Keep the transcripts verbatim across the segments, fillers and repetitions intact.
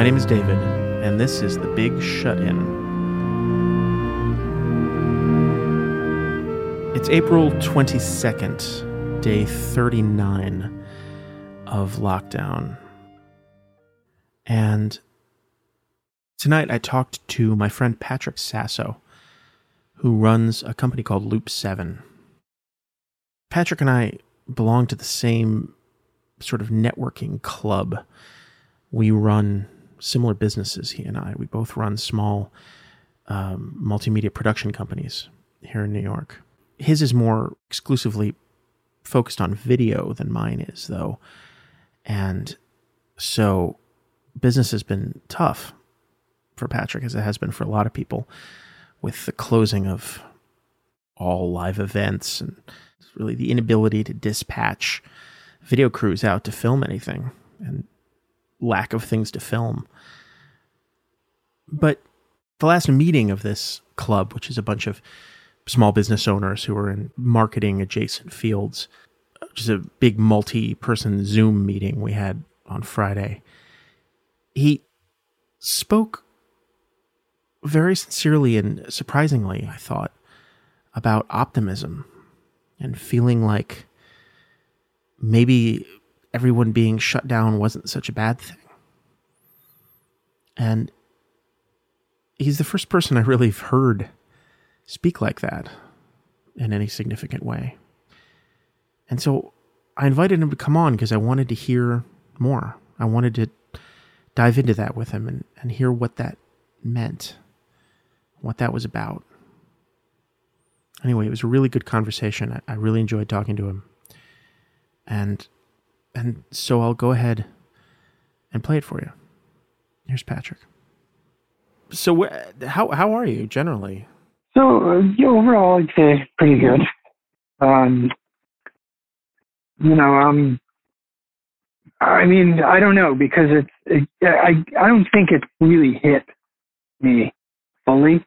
My name is David, and this is The Big Shut-In. It's April twenty-second, day thirty-nine of lockdown. And tonight I talked to my friend Patrick Sasso, who runs a company called Loop seven. Patrick and I belong to the same sort of networking club. We run similar businesses, he and I. We both run small um, multimedia production companies here in New York. His is more exclusively focused on video than mine is, though. And so business has been tough for Patrick, as it has been for a lot of people, with the closing of all live events and really the inability to dispatch video crews out to film anything and lack of things to film. But the last meeting of this club, which is a bunch of small business owners who are in marketing adjacent fields, which is a big multi-person Zoom meeting we had on Friday, he spoke very sincerely and surprisingly, I thought, about optimism and feeling like maybe everyone being shut down wasn't such a bad thing. And he's the first person I really have heard speak like that in any significant way. And so I invited him to come on because I wanted to hear more. I wanted to dive into that with him and, and hear what that meant, what that was about. Anyway, it was a really good conversation. I, I really enjoyed talking to him. And And so I'll go ahead and play it for you. Here's Patrick. So wh- how how are you generally? So uh, yeah, overall, I'd say pretty good. Um, you know, um, I mean, I don't know because it's it, I I don't think it's really hit me fully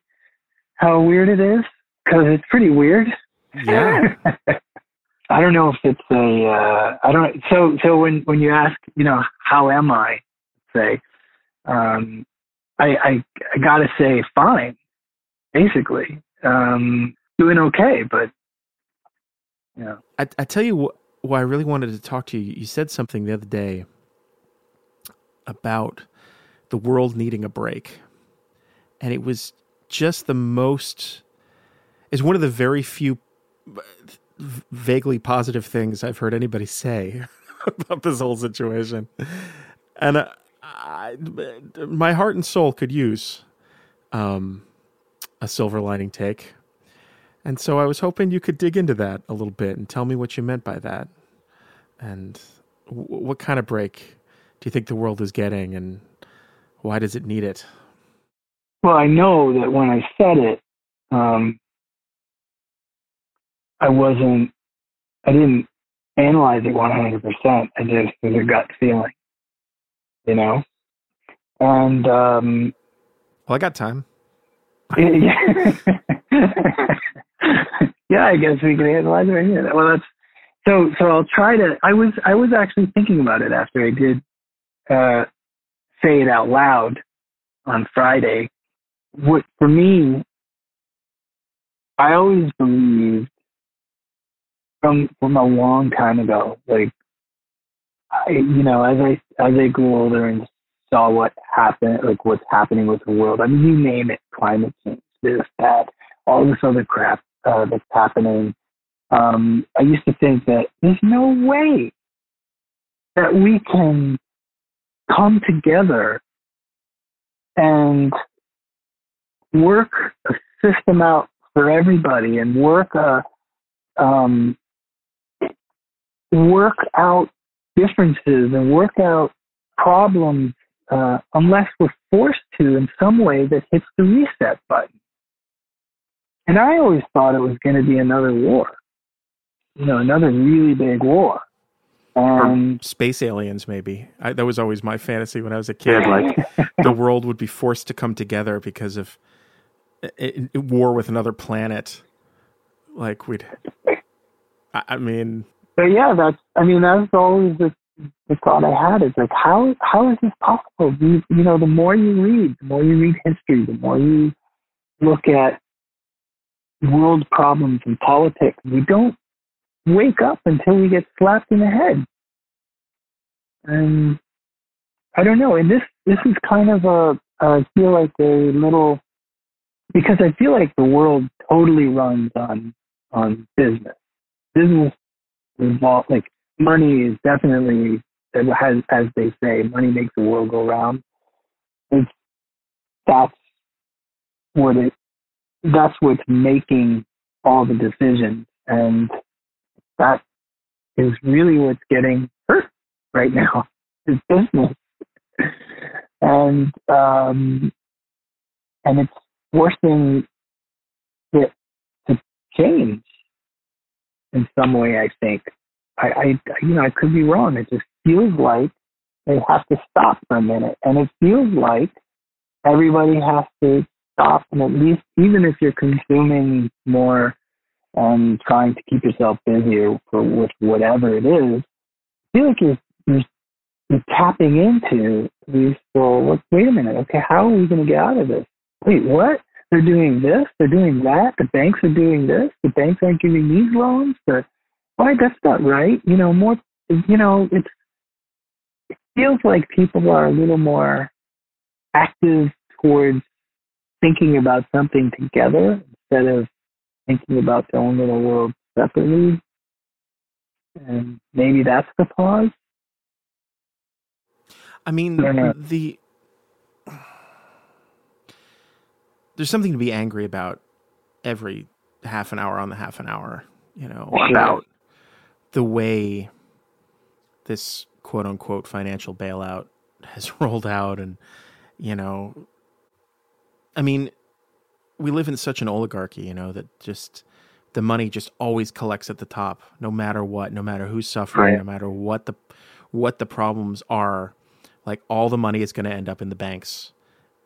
how weird it is, because it's pretty weird. Yeah. I don't know if it's a, uh, I don't, so, so when, when you ask, you know, how am I, say, um, I, I, I gotta say fine, basically, um, doing okay, but, you know. I, I tell you what, what I really wanted to talk to you, you said something the other day about the world needing a break, and it was just the most, it's one of the very few vaguely positive things I've heard anybody say about this whole situation, and uh, I, my heart and soul could use um, a silver lining take. And so I was hoping you could dig into that a little bit and tell me what you meant by that, and w- what kind of break do you think the world is getting, and why does it need it? Well, I know that when I said it, um, I wasn't, I didn't analyze it one hundred percent. I just, it was a gut feeling, you know? And, um... Well, I got time. Yeah, yeah, I guess we can analyze it right here. Well, that's, so, so I'll try to, I was, I was actually thinking about it after I did, uh, say it out loud on Friday. What, for me, I always believed, From from a long time ago, like I, you know, as I as I grew older and saw what happened, like what's happening with the world. I mean, you name it: climate change, this, that, all this other crap uh, that's happening. Um, I used to think that there's no way that we can come together and work a system out for everybody and work a um, work out differences and work out problems uh, unless we're forced to in some way that hits the reset button. And I always thought it was going to be another war, you know, another really big war. Um, or space aliens, maybe. I, that was always my fantasy when I was a kid. Like the world would be forced to come together because of it, it, war with another planet. Like we'd, I mean. But yeah, that's, I mean, that's always the, the thought I had is like, how how is this possible? You, you know, the more you read, the more you read history, the more you look at world problems and politics, we don't wake up until we get slapped in the head. And I don't know. And this this is kind of a, I feel like a little, because I feel like the world totally runs on on business. Business involved, like, money is definitely, as, as they say, money makes the world go round. It's, that's what it, that's what's making all the decisions. And that is really what's getting hurt right now, is business. And, um, and it's forcing it to change in some way, I think. I, I, you know, I could be wrong. It just feels like they have to stop for a minute. And it feels like everybody has to stop, and at least, even if you're consuming more and trying to keep yourself busy or with whatever it is, I feel like you're, you're, you're tapping into these, well, what, wait a minute, okay, how are we going to get out of this? Wait, what? They're doing this, they're doing that, the banks are doing this, the banks aren't giving these loans, but why, that's not right. You know, more, you know, it's, it feels like people are a little more active towards thinking about something together instead of thinking about their own little world separately. And maybe that's the pause. I mean, I the there's something to be angry about every half an hour on the half an hour, you know, sure. about the way this quote unquote financial bailout has rolled out. And, you know, I mean, we live in such an oligarchy, you know, that just the money just always collects at the top, no matter what, no matter who's suffering, right. no matter what the what the problems are. Like, all the money is going to end up in the banks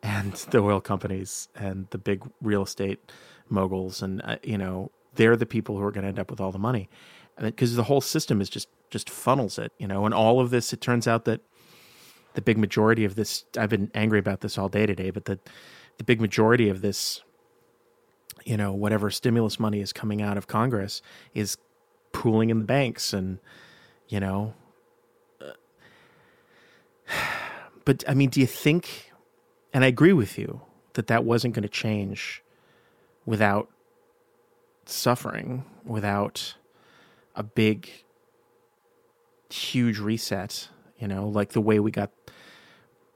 and the oil companies and the big real estate moguls, and uh, you know, they're the people who are going to end up with all the money, because the whole system is just just funnels it, you know. And all of this, it turns out that the big majority of this, I've been angry about this all day today, but the The big majority of this, you know, whatever stimulus money is coming out of Congress is pooling in the banks, and, you know, uh, but I mean, do you think, and I agree with you that that wasn't going to change without suffering, without a big, huge reset, you know, like the way we got,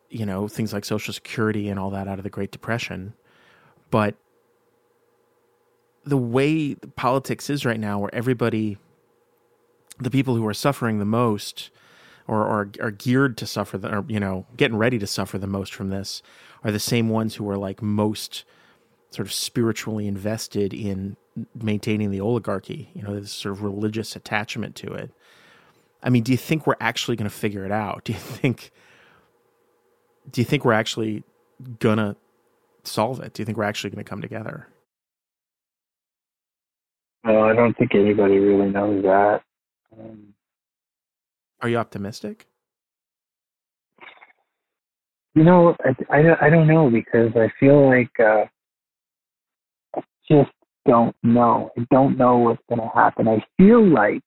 you know, things like Social Security and all that out of the Great Depression. But the way the politics is right now, where everybody, the people who are suffering the most, or are are geared to suffer, the, or, you know, getting ready to suffer the most from this, are the same ones who are, like, most sort of spiritually invested in maintaining the oligarchy, you know, this sort of religious attachment to it. I mean, do you think we're actually going to figure it out? Do you think... Do you think we're actually going to solve it? Do you think we're actually going to come together? No, I don't think anybody really knows that. Um, Are you optimistic? You know, I, I, I don't know, because I feel like uh, I just don't know. I don't know what's going to happen. I feel like,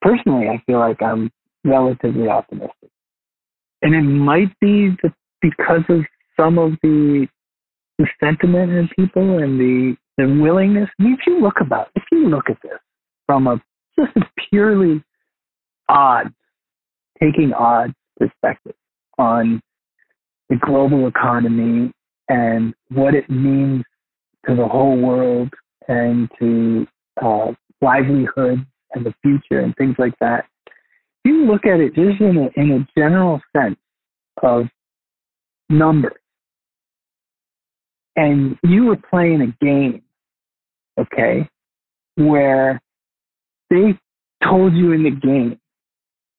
personally, I feel like I'm relatively optimistic. And it might be just because of some of the, the sentiment in people and the, the willingness. I mean, if you look about, if you look at this from a just a purely odds, taking odds perspective on the global economy and what it means to the whole world and to uh, livelihoods and the future and things like that. You look at it just in a, in a general sense of numbers, and you were playing a game, okay, where they told you in the game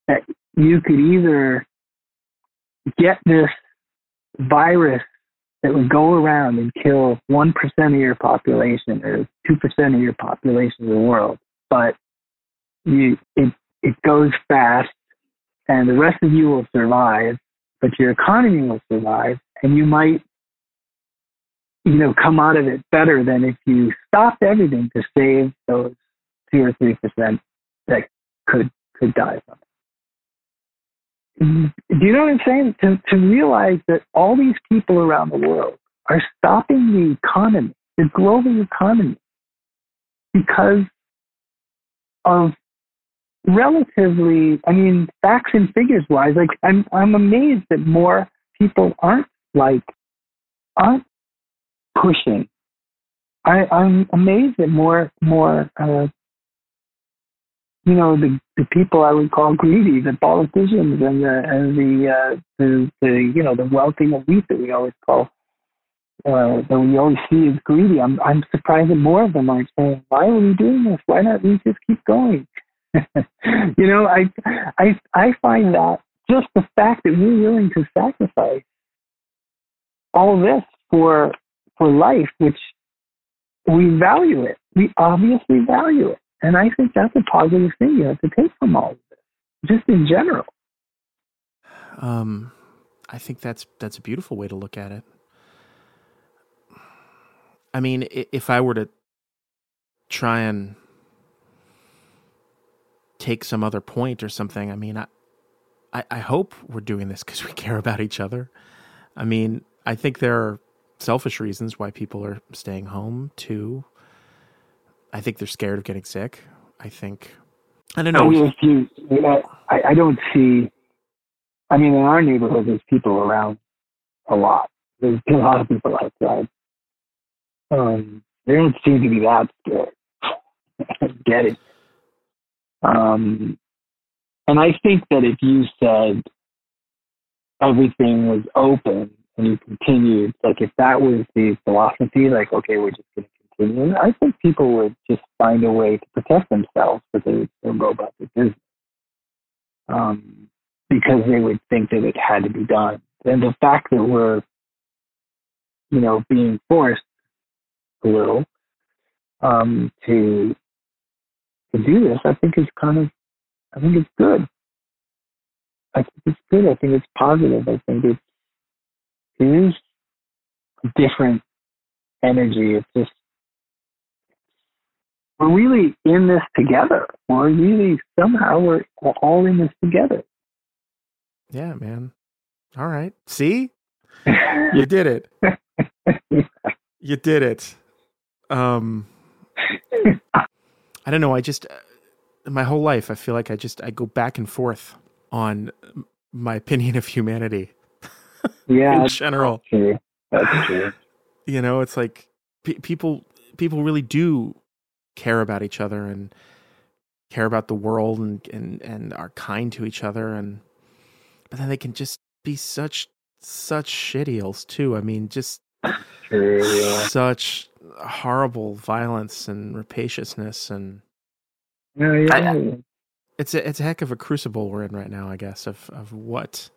that you could either get this virus that would go around and kill one percent of your population or two percent of your population of the world, but you it it goes fast, and the rest of you will survive, but your economy will survive, and you might, you know, come out of it better than if you stopped everything to save those two or three percent that could could die from it. Do you know what I'm saying? To to realize that all these people around the world are stopping the economy, the global economy, because of relatively, I mean, facts and figures wise, like I'm I'm amazed that more people aren't like aren't pushing. I, I'm amazed that more more uh, you know, the, the people I would call greedy, the politicians and the and the uh, the, the you know the wealthy elite that we always call uh, that we always see as greedy. I'm I'm surprised that more of them aren't saying, why are we doing this? Why not we just keep going? You know, I, I, I find that just the fact that we're willing to sacrifice all this for for life, which we value it, we obviously value it, and I think that's a positive thing you have to take from all of this, just in general. Um, I think that's that's a beautiful way to look at it. I mean, if I were to try and take some other point or something, I mean, I, I, I hope we're doing this because we care about each other. I mean, I think there are selfish reasons why people are staying home too. I think they're scared of getting sick. I think, I don't know. I mean, if you, you know, I, I don't see, I mean, in our neighborhood, there's people around a lot. There's a lot of people outside. Um, they don't seem to be that scared. Get it. Um, and I think that if you said everything was open and you continued, like if that was the philosophy, like, okay, we're just going to continue, I think people would just find a way to protect themselves, but they would still go about their business. Um, because they would think that it had to be done. And the fact that we're, you know, being forced a little, um, to, to do this, I think it's kind of, I think it's good. I think it's good. I think it's positive. I think it's, it is a different energy. It's just, we're really in this together. We're really, somehow we're, we're all in this together. Yeah, man. All right. See? You did it. Yeah. You did it. Um... I don't know. I just, uh, my whole life, I feel like I just, I go back and forth on my opinion of humanity. Yeah. In general. That's true. That's true. You know, it's like pe- people, people really do care about each other and care about the world and, and, and are kind to each other. And, but then they can just be such, such shitty-els too. I mean, just true, yeah. Such horrible violence and rapaciousness, and yeah, yeah. I, it's a it's a heck of a crucible we're in right now, I guess, of of what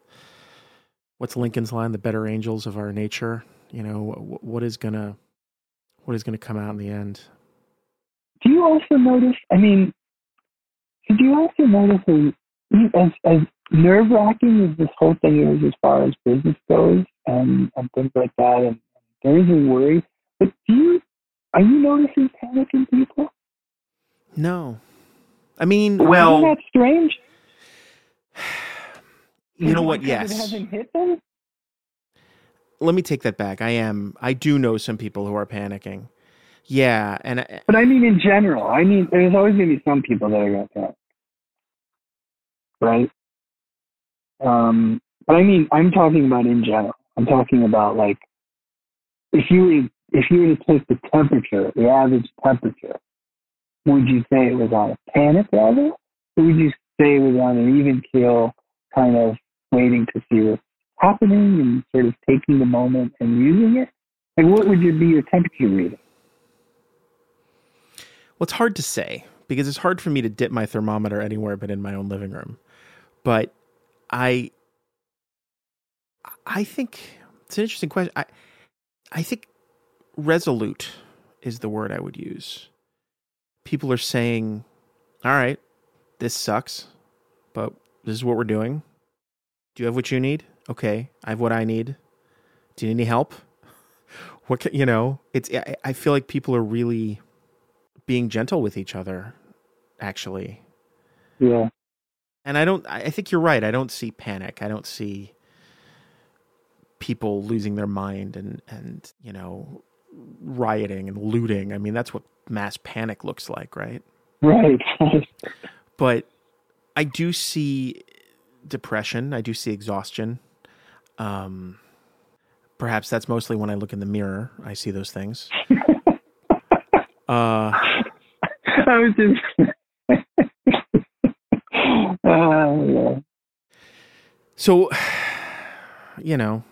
what's Lincoln's line, the better angels of our nature, you know, what, what is gonna what is gonna come out in the end. Do you also notice? I mean, did you also notice a, as as nerve wracking as this whole thing is, as far as business goes and and things like that, and there is a worry. But do you, are you noticing panic in people? No. I mean, well... Isn't that strange? You, you know, know what, yes. It hasn't hit them? Let me take that back. I am, I do know some people who are panicking. Yeah, and... I, but I mean in general. I mean, there's always going to be some people that are going to panic. Right? Um, but I mean, I'm talking about in general. I'm talking about, like, if you were... If you were to take the temperature, the average temperature, would you say it was on a panic level? Or would you say it was on an even keel, kind of waiting to see what's happening and sort of taking the moment and using it? And what would be your temperature reading? Well, it's hard to say because it's hard for me to dip my thermometer anywhere but in my own living room. But I, I think it's an interesting question. I, I think. Resolute is the word I would use. People are saying, all right, this sucks. but this is what we're doing. Do you have what you need? Okay, I have what I need. Do you need any help? What can, you know, it's, I feel like people are really being gentle with each other, actually. Yeah. And I don't, I think you're right. I don't see panic. I don't see people losing their mind and, and, you know, rioting and looting. I mean, that's what mass panic looks like, right? Right. But I do see depression. I do see exhaustion. Um, perhaps that's mostly when I look in the mirror, I see those things. uh, I was just... So, you know,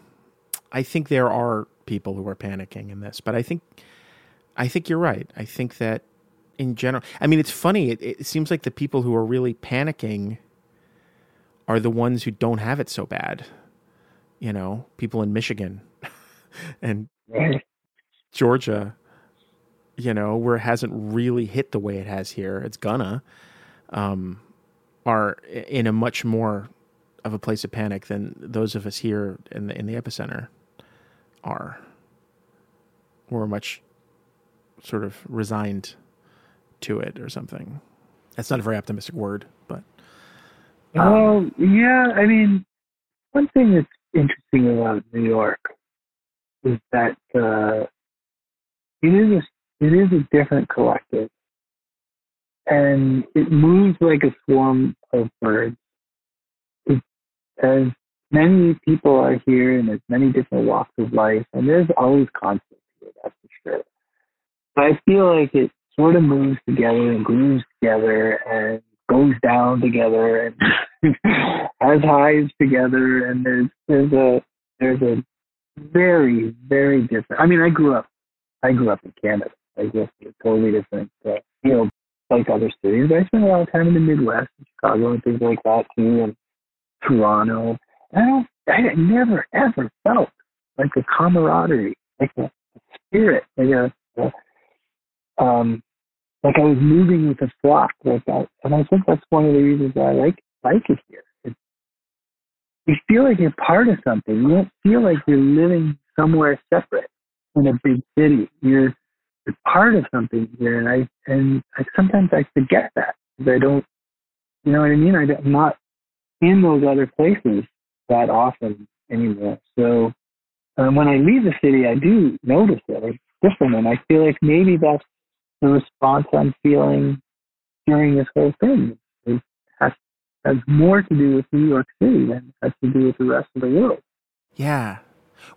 I think there are people who are panicking in this, but I think, I think you're right. I think that in general, I mean, it's funny. It, it seems like the people who are really panicking are the ones who don't have it so bad. You know, people in Michigan and Georgia, you know, where it hasn't really hit the way it has here. It's gonna, um, are in a much more of a place of panic than those of us here in the, in the epicenter are. We're much sort of resigned to it or something. That's not a very optimistic word, but. Um, well, yeah, I mean, one thing that's interesting about New York is that uh, it is a, it is a different collective. And it moves like a swarm of birds. It, as many people are here and there's many different walks of life, and there's always conflict here, that's for sure. But I feel like it sort of moves together and grooves together and goes down together and has highs together, and there's there's a there's a very, very different I mean I grew up I grew up in Canada. I grew up in a totally different uh, field. Like other cities, I spent a lot of time in the Midwest, in Chicago, and things like that too, and Toronto. And I don't, I never ever felt like a camaraderie, like a, a spirit, like a, a um, like I was moving with a flock, like that. And I think that's one of the reasons why I like like it here. It's, you feel like you're part of something. You don't feel like you're living somewhere separate in a big city. You're It's part of something here, and I and I, sometimes I forget that because I don't, you know what I mean? I don't, I'm not in those other places that often anymore. So um, when I leave the city, I do notice it. It's different, and I feel like maybe that's the response I'm feeling during this whole thing. It has has more to do with New York City than it has to do with the rest of the world. Yeah.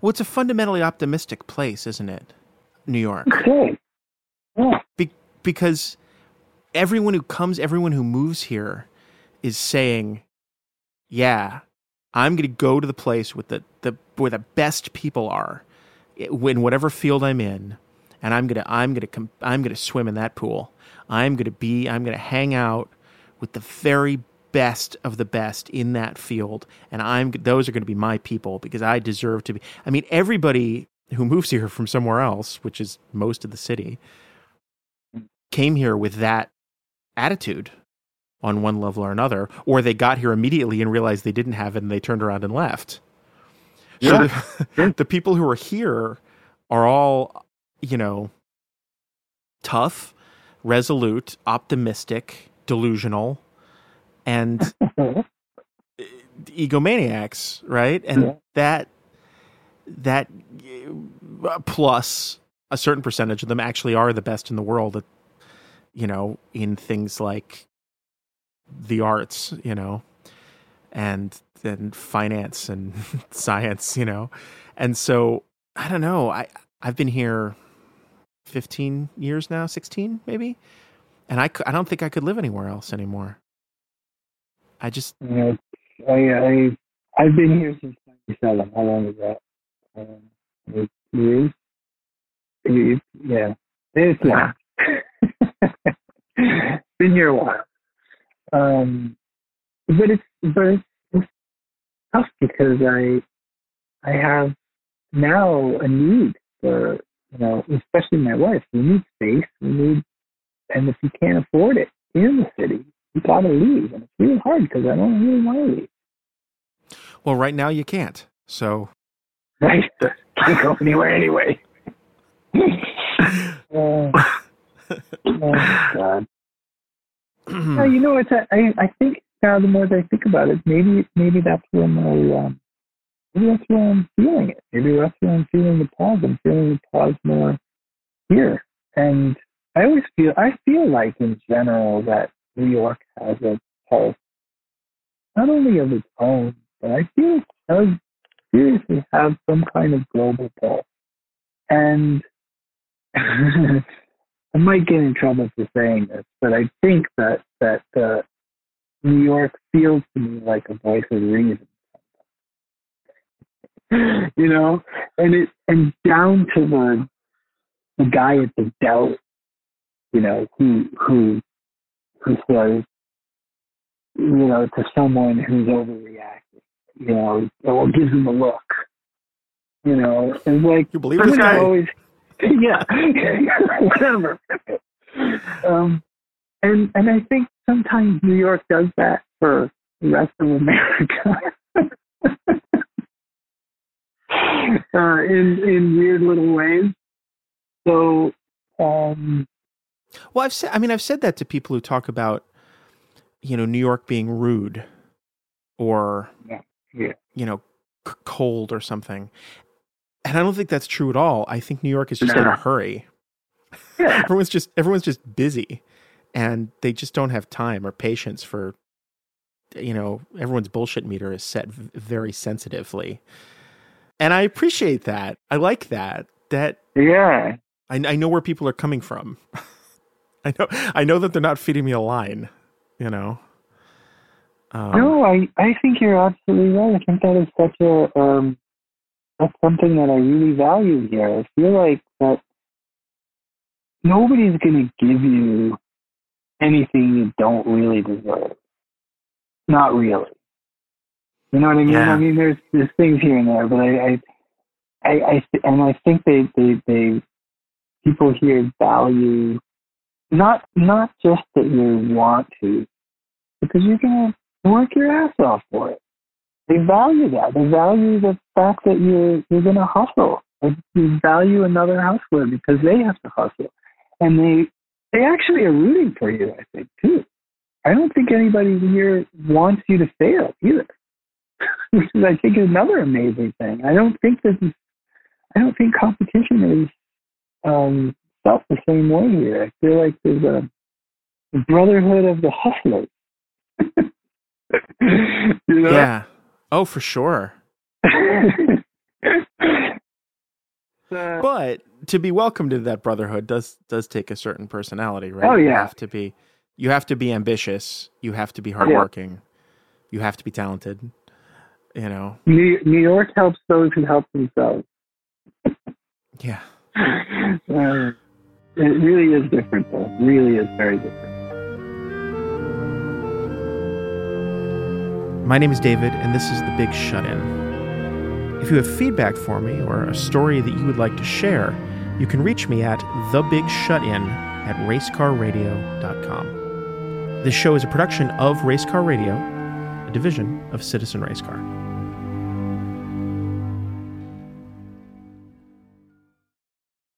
Well, it's a fundamentally optimistic place, isn't it? New York. Okay. Yeah. Be- because everyone who comes, everyone who moves here is saying, yeah, I'm going to go to the place with the, the where the best people are in whatever field I'm in, and I'm going to I'm going to com- I'm going to swim in that pool. I'm going to be I'm going to hang out with the very best of the best in that field, and I'm those are going to be my people because I deserve to be. I mean, everybody who moves here from somewhere else, which is most of the city, came here with that attitude on one level or another, or they got here immediately and realized they didn't have it and they turned around and left. Yeah. So the, the people who are here are all, you know, tough, resolute, optimistic, delusional, and egomaniacs, right? And yeah. that... that plus a certain percentage of them actually are the best in the world at, you know, in things like the arts, you know, and then finance and science, you know. And so, I don't know, I, I've been here fifteen years now, sixteen maybe. And I, I don't think I could live anywhere else anymore. I just... Yeah, I, I, I've been here since ninety-seven. How long is that? Um, it is, it is, yeah, it's long. It's been here a while, um, but it's but it's, it's tough because I I have now a need for, you know, especially my wife. We need space. We need, and if you can't afford it in the city, you got to leave. And it's really hard because I don't really want to leave. Well, right now you can't, so. Right. Can't go anywhere anyway. uh, oh, God. No, you know, it's, I, I think now the more that I think about it, maybe maybe that's where my, um, maybe that's where I'm feeling it. Maybe that's where I'm feeling the pause. I'm feeling the pause more here. And I always feel, I feel like in general that New York has a pulse, not only of its own, but I feel it does seriously have some kind of global pulse. And I might get in trouble for saying this, but I think that that uh, New York feels to me like a voice of reason, you know, and it and down to the the guy at the deli, you know, who who who says, you know, to someone who's overreacting, you know, or gives him a look, you know, and like you believe this guy always. Yeah, whatever. Um, and and I think sometimes New York does that for the rest of America uh, in in weird little ways. So, um, well, I've said. I mean, I've said that to people who talk about, you know, New York being rude, or yeah, yeah. you know, c- cold or something. And I don't think that's true at all. I think New York is just no. in a hurry. Yeah. Everyone's just everyone's just busy, and they just don't have time or patience for, you know, everyone's bullshit meter is set very sensitively. And I appreciate that. I like that. That yeah. I, I know where people are coming from. I know I know that they're not feeding me a line, you know. Um, no, I, I think you're absolutely right. I think that is such a um that's something that I really value here. I feel like that nobody's going to give you anything you don't really deserve. Not really. You know what I mean? Yeah. I mean, there's there's things here and there, but I, I, I, I and I think they, they, they, people here value not not just that you want to, because you're going to work your ass off for it. They value that. They value the fact that you're you're going to hustle. They value another hustler because they have to hustle, and they they actually are rooting for you. I think too. I don't think anybody here wants you to fail either, which is I think is another amazing thing. I don't think this is. I don't think competition is um, felt the same way here. I feel like there's a, a brotherhood of the hustlers. You know? Yeah. Oh, for sure. But to be welcomed into that brotherhood does does take a certain personality, right? Oh, yeah. You have to be, you have to be ambitious. You have to be hardworking. Yeah. You have to be talented. You know, New, New York helps those who help themselves. Yeah. uh, it really is different, though. It really is very different. My name is David, and this is The Big Shut-In. If you have feedback for me or a story that you would like to share, you can reach me at the big shut in at race car radio dot com. This show is a production of Race Car Radio, a division of Citizen Racecar.